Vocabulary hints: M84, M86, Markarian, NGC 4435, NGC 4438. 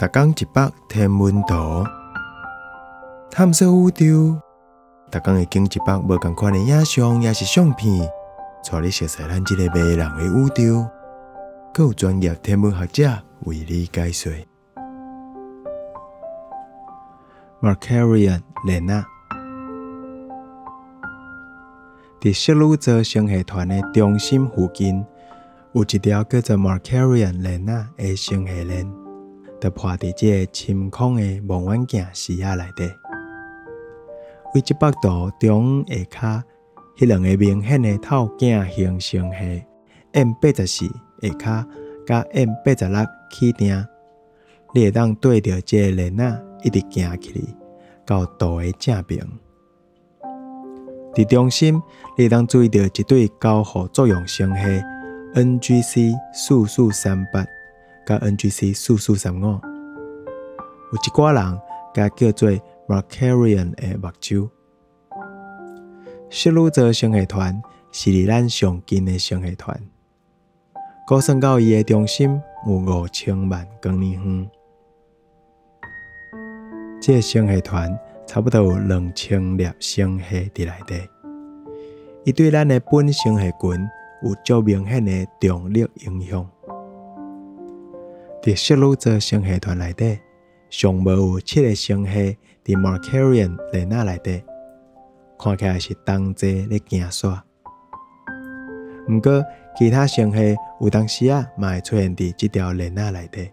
逐天一百天文图，探索宇宙。逐天会经一百无同款的影像，也是相片，带你熟悉咱这个迷人的宇宙。更有专业天文学者为你解说。Markarian 列娜，在小宇宙星系团的中心附近，有一条叫做 Markarian 列娜的星系链，就破在这个深空的望远镜视野内底。为这北斗中下骹，迄两个明显的透镜形星系 M84 下骹甲 M86 起定，你会当对着这个列娜一直行起去，到图的正边。伫中心，你当注意到一对交互作用星系 NGC4438 甲 NGC4435， 有一寡人甲叫做 Markarian 的目睭。小宇宙星系团是离咱上近的星系团，估算到伊的中心有50,000,000光年远。这个星系团差不多有2000粒星系在内底，伊对咱的本星系群有较明显的重力影响。在小宇宙星系团内底，上无有7个星系在 Markarian 列娜内底，看起来是同齐在行煞。不过，其他星系有当时啊，也会出现在这条列娜内底。